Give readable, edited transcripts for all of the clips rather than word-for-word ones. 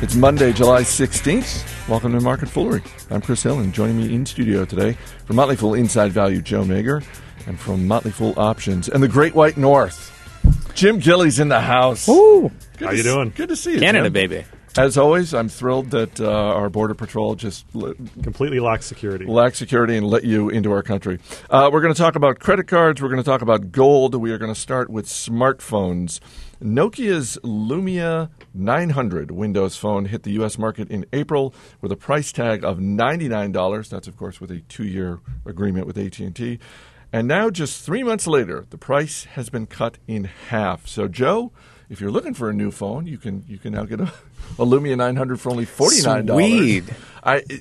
It's Monday, July 16th. Welcome to Market Foolery. I'm Chris Hill, and joining me in studio today from Motley Fool Inside Value, Joe Mager, and from Motley Fool Options and the Great White North, Jim Gilley's in the house. Ooh. How you doing? Good to see you, Canada, Jim. Baby. As always, I'm thrilled that our Border Patrol just completely lacked security. Lacked security and let you into our country. We're going to talk about credit cards. We're going to talk about gold. We are going to start with smartphones. Nokia's Lumia 900 Windows phone hit the U.S. market in April with a price tag of $99. That's, of course, with a 2-year agreement with AT&T. And now, just 3 months later, the price has been cut in half. So, Joe, if you're looking for a new phone, you can now get a Lumia 900 for only $49. Sweet.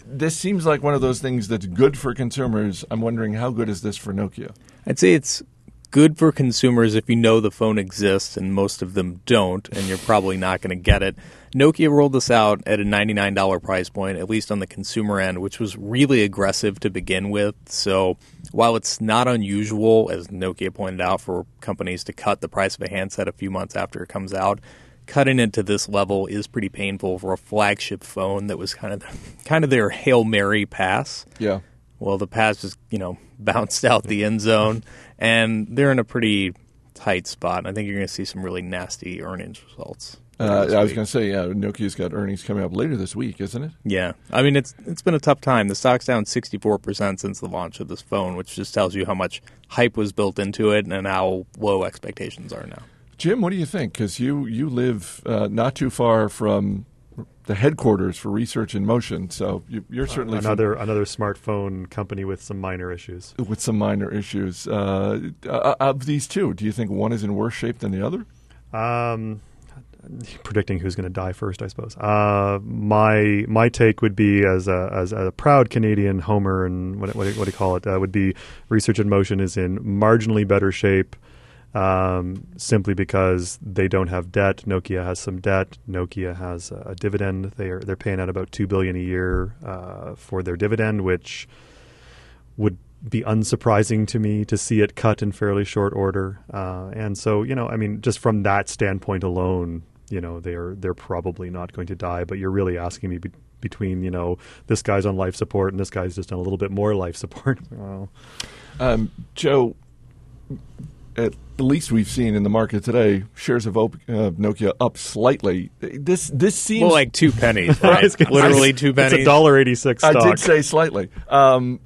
This seems like one of those things that's good for consumers. I'm wondering, how good is this for Nokia? I'd say it's good for consumers if you know the phone exists, and most of them don't, and you're probably not going to get it. Nokia rolled this out at a $99 price point, at least on the consumer end, which was really aggressive to begin with. So while it's not unusual, as Nokia pointed out, for companies to cut the price of a handset a few months after it comes out, cutting it to this level is pretty painful for a flagship phone that was kind of their Hail Mary pass. Yeah. Well, the pass just, bounced out the end zone, and they're in a pretty tight spot. And I think you're going to see some really nasty earnings results. I was going to say, yeah, Nokia's got earnings coming up later this week, isn't it? Yeah. I mean, it's been a tough time. The stock's down 64% since the launch of this phone, which just tells you how much hype was built into it and how low expectations are now. Jim, what do you think? Because you live not too far from the headquarters for Research in Motion, so you're certainly another smartphone company with some minor issues. With some minor issues. Of these two, do you think one is in worse shape than the other? Predicting who's going to die first, I suppose. My take would be, as a proud Canadian homer, and what do you call it? Would be Research in Motion is in marginally better shape. Simply because they don't have debt. Nokia has some debt. Nokia has a dividend. They're paying out about $2 billion a year for their dividend, which would be unsurprising to me to see it cut in fairly short order. And so, just from that standpoint alone, they're probably not going to die. But you're really asking me between, this guy's on life support and this guy's just on a little bit more life support. Well, Joe, at least we've seen in the market today, shares of Nokia up slightly. This seems more like 2 pennies, right? Literally 2 pennies. It's $1.86 stock. I did say slightly. But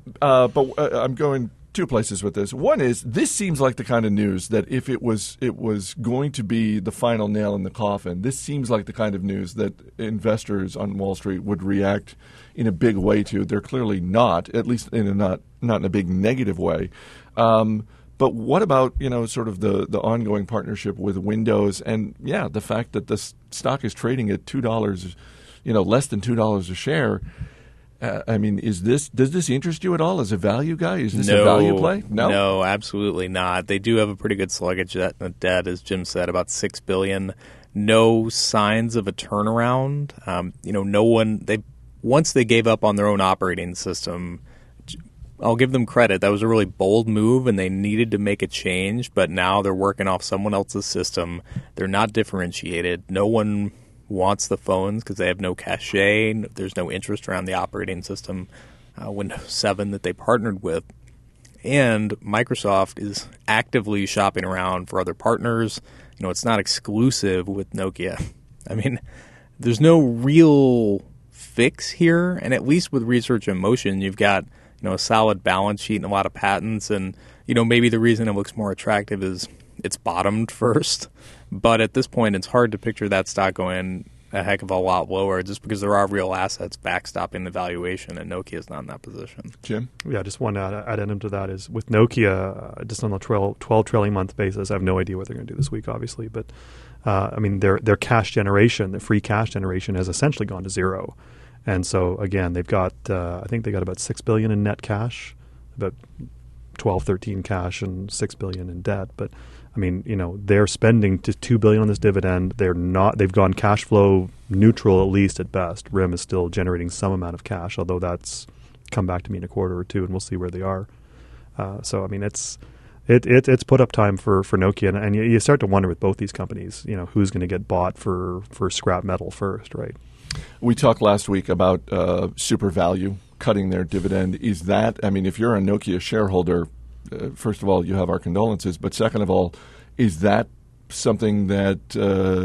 I'm going two places with this. One is, this seems like the kind of news that if it was going to be the final nail in the coffin, this seems like the kind of news that investors on Wall Street would react in a big way to. They're clearly not, at least in a not in a big negative way. But what about, sort of the ongoing partnership with Windows and, yeah, the fact that this stock is trading at $2, less than $2 a share? Does this interest you at all as a value guy? Is this a value play? No, absolutely not. They do have a pretty good sluggish debt, as Jim said, about $6 billion. No signs of a turnaround. Once they gave up on their own operating system, I'll give them credit. That was a really bold move, and they needed to make a change, but now they're working off someone else's system. They're not differentiated. No one wants the phones because they have no cachet. There's no interest around the operating system, Windows 7, that they partnered with. And Microsoft is actively shopping around for other partners. It's not exclusive with Nokia. There's no real fix here, and at least with Research in Motion, you've got a solid balance sheet and a lot of patents. And, maybe the reason it looks more attractive is it's bottomed first. But at this point, it's hard to picture that stock going a heck of a lot lower just because there are real assets backstopping the valuation, and Nokia's not in that position. Jim? Yeah, just one addendum to that is, with Nokia, just on the 12 trailing month basis, I have no idea what they're going to do this week, obviously. But, their cash generation, the free cash generation, has essentially gone to zero. And so, again, they've got I think they got about $6 billion in net cash, about 12, 13 cash and $6 billion in debt. But, they're spending $2 billion on this dividend. They've gone cash flow neutral, at least at best. RIM is still generating some amount of cash, although that's come back to me in a quarter or two, and we'll see where they are. It's put up time for Nokia, and you start to wonder with both these companies, who's going to get bought for scrap metal first, right? We talked last week about SuperValu cutting their dividend. Is that, I mean, if you're a Nokia shareholder, first of all, you have our condolences. But second of all, is that something that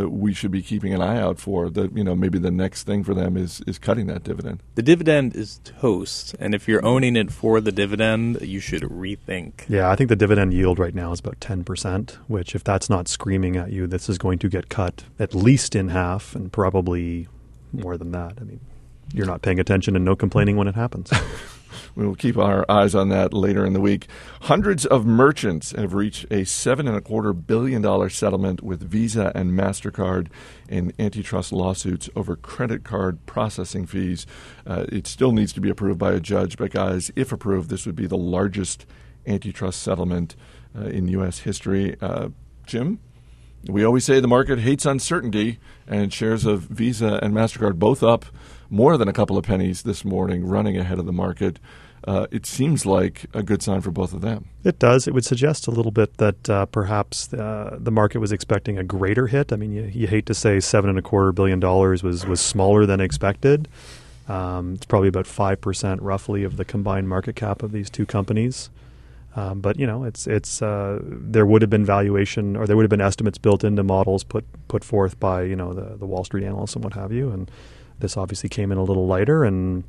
we should be keeping an eye out for? That, you know, maybe the next thing for them is cutting that dividend. The dividend is toast, and if you're owning it for the dividend, you should rethink. Yeah, I think the dividend yield right now is about 10%, which if that's not screaming at you, this is going to get cut at least in half and probably more than that. I mean, you're not paying attention and no complaining when it happens. We will keep our eyes on that later in the week. Hundreds of merchants have reached a $7.25 billion settlement with Visa and MasterCard in antitrust lawsuits over credit card processing fees. It still needs to be approved by a judge, but guys, if approved, this would be the largest antitrust settlement in U.S. history. Jim? We always say the market hates uncertainty, and shares of Visa and MasterCard both up more than a couple of pennies this morning, running ahead of the market. It seems like a good sign for both of them. It does. It would suggest a little bit that perhaps the market was expecting a greater hit. I mean, you hate to say $7.25 billion was smaller than expected. It's probably about 5% roughly of the combined market cap of these two companies. But you know, it's there would have been valuation, or there would have been estimates built into models put forth by, you know, the Wall Street analysts and what have you. And this obviously came in a little lighter, and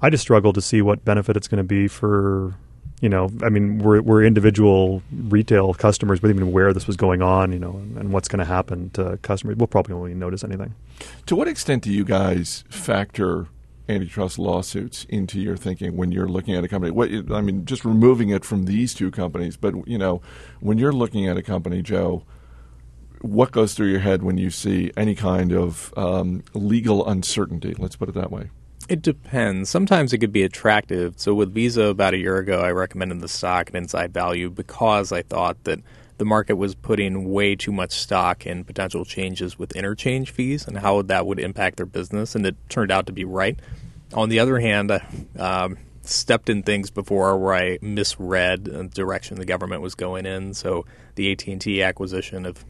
I just struggle to see what benefit it's going to be for, you know, I mean, we're individual retail customers, but even where this was going on, you know, and what's going to happen to customers, we'll probably only notice anything. To what extent do you guys factor antitrust lawsuits into your thinking when you're looking at a company? What, I mean, just removing it from these two companies, but, you know, when you're looking at a company, Joe, what goes through your head when you see any kind of legal uncertainty? Let's put it that way. It depends. Sometimes it could be attractive. So with Visa about a year ago, I recommended the stock at Inside Value because I thought that the market was putting way too much stock in potential changes with interchange fees and how that would impact their business, and it turned out to be right. On the other hand, I stepped in things before where I misread the direction the government was going in. So the AT&T acquisition of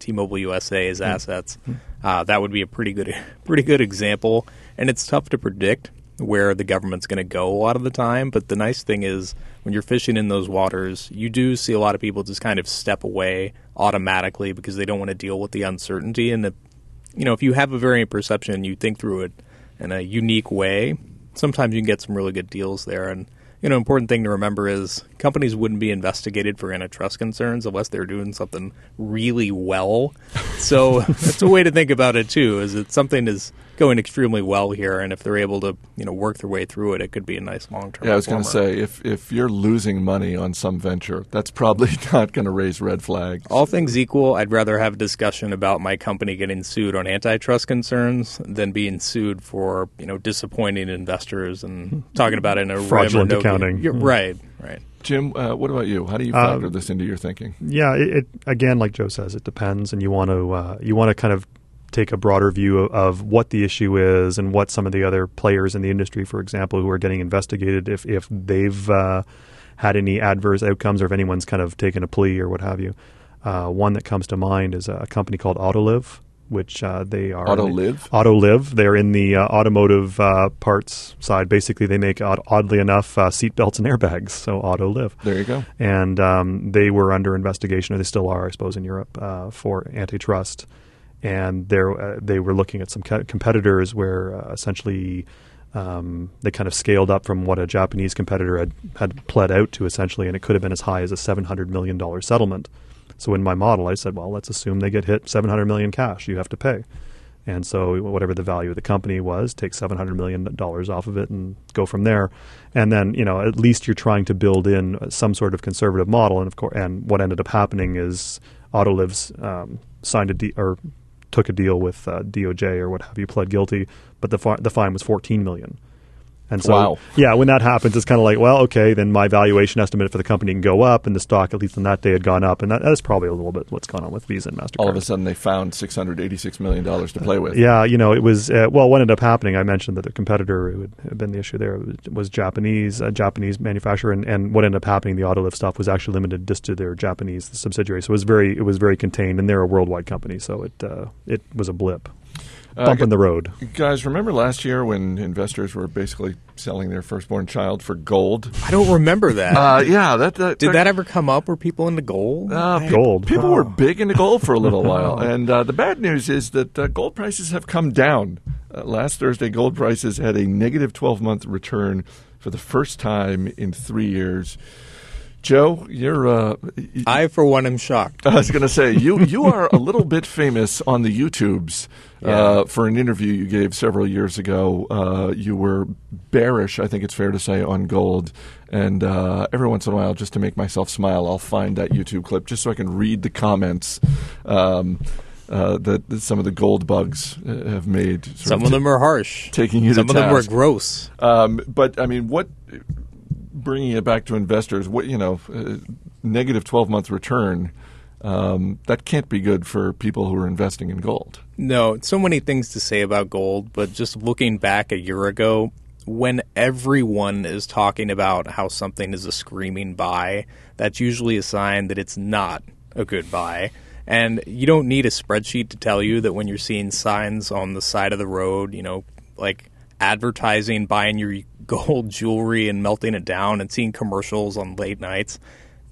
T-Mobile USA's assets, that would be a pretty good example. And it's tough to predict where the government's going to go a lot of the time. But the nice thing is when you're fishing in those waters, you do see a lot of people just kind of step away automatically because they don't want to deal with the uncertainty. And, you know, if you have a variant perception, you think through it in a unique way, sometimes you can get some really good deals there. And, you know, important thing to remember is companies wouldn't be investigated for antitrust concerns unless they're doing something really well. So that's a way to think about it, too, is that something is going extremely well here. And if they're able to, you know, work their way through it, it could be a nice long-term. Yeah, I was going to say, if you're losing money on some venture, that's probably not going to raise red flags. All things equal, I'd rather have a discussion about my company getting sued on antitrust concerns than being sued for, you know, disappointing investors and talking about it in a fraudulent way. You're right. Jim, what about you? How do you factor this into your thinking? Yeah, it again, like Joe says, it depends, and you want to kind of take a broader view of what the issue is and what some of the other players in the industry, for example, who are getting investigated, if they've had any adverse outcomes or if anyone's kind of taken a plea or what have you. One that comes to mind is a company called Autoliv, which they are Autoliv. They're in the automotive parts side. Basically, they make, oddly enough, seatbelts and airbags. So Autoliv. There you go. And they were under investigation, or they still are, I suppose, in Europe for antitrust. And they were looking at some competitors where essentially they kind of scaled up from what a Japanese competitor had pled out to, essentially, and it could have been as high as a $700 million settlement. So in my model, I said, well, let's assume they get hit 700 million cash. You have to pay. And so whatever the value of the company was, take $700 million off of it and go from there. And then, you know, at least you're trying to build in some sort of conservative model. And of course, and what ended up happening is Autoliv's signed a deal or took a deal with DOJ or what have you, pled guilty. But the fine was $14 million. And so, wow. Yeah, when that happens, it's kind of like, well, okay, then my valuation estimate for the company can go up, and the stock, at least on that day, had gone up. And that is probably a little bit what's gone on with Visa and MasterCard. All of a sudden, they found $686 million to play with. Yeah, you know, it was, well, what ended up happening, I mentioned that the competitor, who had been the issue there, was a Japanese manufacturer. And what ended up happening, the Autoliv stuff was actually limited just to their Japanese subsidiary. So it was very contained, and they're a worldwide company. So it was a blip. bump in the road. Guys, remember last year when investors were basically selling their firstborn child for gold? I don't remember that. Did that ever come up? Were people into gold? People were big into gold for a little while. And the bad news is that gold prices have come down. Last Thursday, gold prices had a negative 12-month return for the first time in 3 years. Joe, you're... I, for one, am shocked. I was going to say, you are a little bit famous on the YouTubes for an interview you gave several years ago. You were bearish, I think it's fair to say, on gold. And every once in a while, just to make myself smile, I'll find that YouTube clip just so I can read the comments that some of the gold bugs have made. Some of them are harsh. Taking you to task. Some of them were gross. But, I mean, what... Bringing it back to investors, what negative 12-month return, that can't be good for people who are investing in gold. No, so many things to say about gold, but just looking back a year ago, when everyone is talking about how something is a screaming buy, that's usually a sign that it's not a good buy. And you don't need a spreadsheet to tell you that when you're seeing signs on the side of the road, like advertising, buying your gold jewelry and melting it down and seeing commercials on late nights,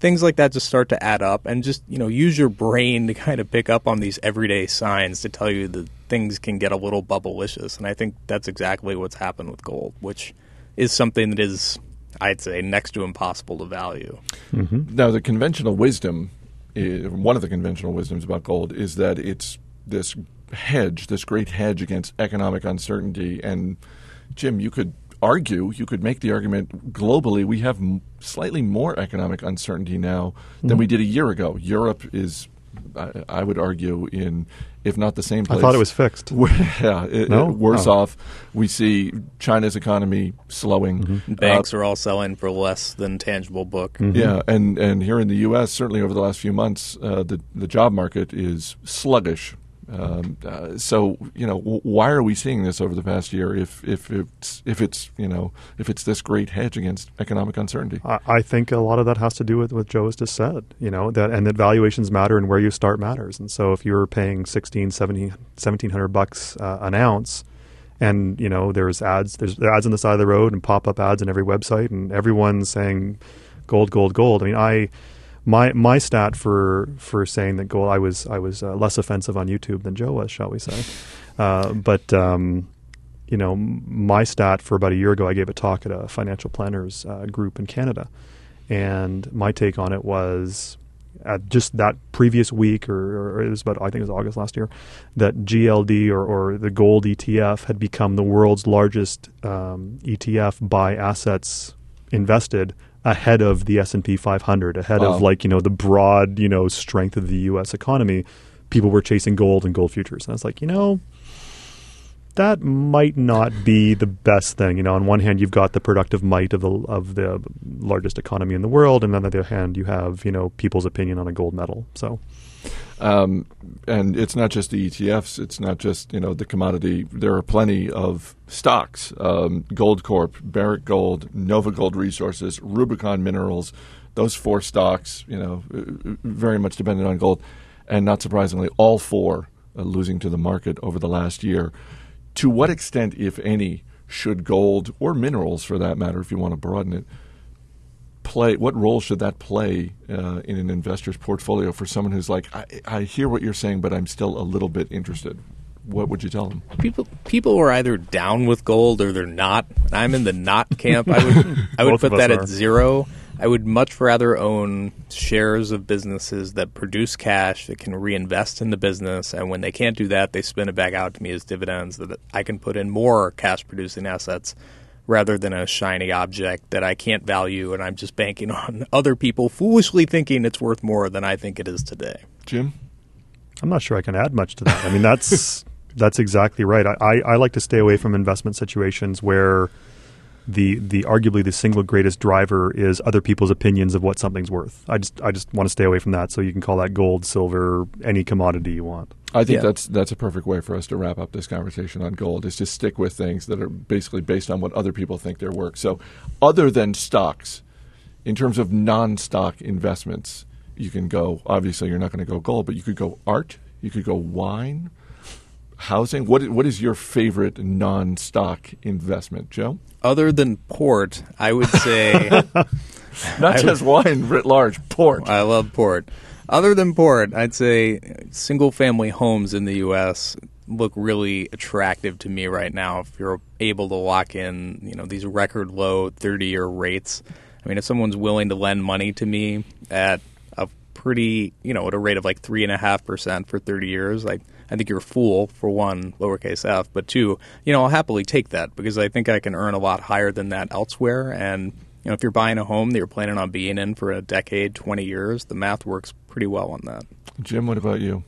things like that just start to add up, and just, use your brain to kind of pick up on these everyday signs to tell you that things can get a little bubblicious. And I think that's exactly what's happened with gold, which is something that is, I'd say, next to impossible to value. Mm-hmm. Now, the conventional wisdom, one of the conventional wisdoms about gold is that it's this great hedge against economic uncertainty. And Jim, you could make the argument globally we have slightly more economic uncertainty now than we did a year ago. Europe is, I would argue, in if not the same place. I thought it was fixed. Worse off. We see China's economy slowing. Mm-hmm. Banks are all selling for less than tangible book. Mm-hmm. Yeah, and here in the U.S., certainly over the last few months, the job market is sluggish. So why are we seeing this over the past year if it's this great hedge against economic uncertainty? I think a lot of that has to do with what Joe has just said, that valuations matter and where you start matters. And so if you're paying $1,700 an ounce, and there's ads on the side of the road and pop-up ads on every website, and everyone's saying gold. I mean, My stat for saying that gold, I was less offensive on YouTube than Joe was, shall we say? But my stat for about a year ago, I gave a talk at a financial planners group in Canada, and my take on it was at just that previous week, or it was about, I think it was August last year, that GLD or the gold ETF had become the world's largest ETF by assets invested, ahead of the S&P 500, of the broad, strength of the U.S. economy. People were chasing gold and gold futures. And I was like, that might not be the best thing. On one hand, you've got the productive might of the largest economy in the world. And on the other hand, you have, people's opinion on a gold medal. So... and it's not just the ETFs. It's not just, the commodity. There are plenty of stocks. Goldcorp, Barrick Gold, Nova Gold Resources, Rubicon Minerals, those four stocks, very much dependent on gold. And not surprisingly, all four losing to the market over the last year. To what extent, if any, should gold, or minerals for that matter, if you want to broaden it, what role should that play in an investor's portfolio for someone who's like, I hear what you're saying, but I'm still a little bit interested? What would you tell them? People are either down with gold or they're not. I'm in the not camp. I would put that at zero. I would much rather own shares of businesses that produce cash that can reinvest in the business, and when they can't do that, they spin it back out to me as dividends that I can put in more cash-producing assets, rather than a shiny object that I can't value and I'm just banking on other people foolishly thinking it's worth more than I think it is today. Jim? I'm not sure I can add much to that. I mean, that's exactly right. I like to stay away from investment situations where the arguably the single greatest driver is other people's opinions of what something's worth. I just want to stay away from that. So you can call that gold, silver, any commodity you want. I think that's a perfect way for us to wrap up this conversation on gold, is to stick with things that are basically based on what other people think their work. So other than stocks, in terms of non-stock investments, you can go – obviously you're not going to go gold, but you could go art, you could go wine, housing. What is your favorite non-stock investment, Joe? Other than port, I would say... Not just wine, writ large, port. I love port. Other than port, I'd say single-family homes in the U.S. look really attractive to me right now. If you're able to lock in, you know, these record low 30-year rates, I mean, if someone's willing to lend money to me at a pretty, you know, at a rate of like 3.5% for 30 years, like, I think you're a fool, for one, lowercase f, but two, you know, I'll happily take that because I think I can earn a lot higher than that elsewhere. And, you know, if you're buying a home that you're planning on being in for a decade, 20 years, the math works pretty well on that. Jim, what about you?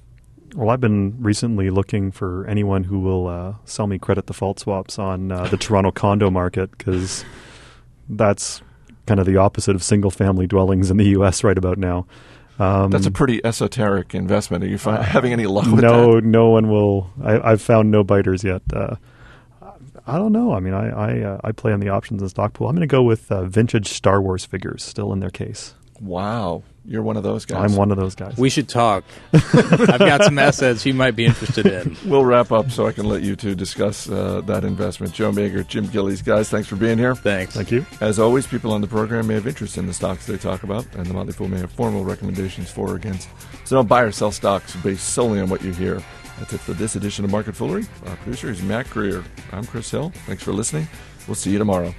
Well, I've been recently looking for anyone who will sell me credit default swaps on the Toronto condo market, because that's kind of the opposite of single-family dwellings in the U.S. right about now. That's a pretty esoteric investment. Are you having any luck with that? No one will. I've found no biters yet. I don't know. I mean, I play on the options and stock pool. I'm going to go with vintage Star Wars figures still in their case. Wow. You're one of those guys. I'm one of those guys. We should talk. I've got some assets you might be interested in. We'll wrap up so I can let you two discuss that investment. Joe Mager, Jim Gillies, guys, thanks for being here. Thanks. Thank you. As always, people on the program may have interest in the stocks they talk about, and The Motley Fool may have formal recommendations for or against. So don't buy or sell stocks based solely on what you hear. That's it for this edition of Market Foolery. Our producer is Matt Greer. I'm Chris Hill. Thanks for listening. We'll see you tomorrow.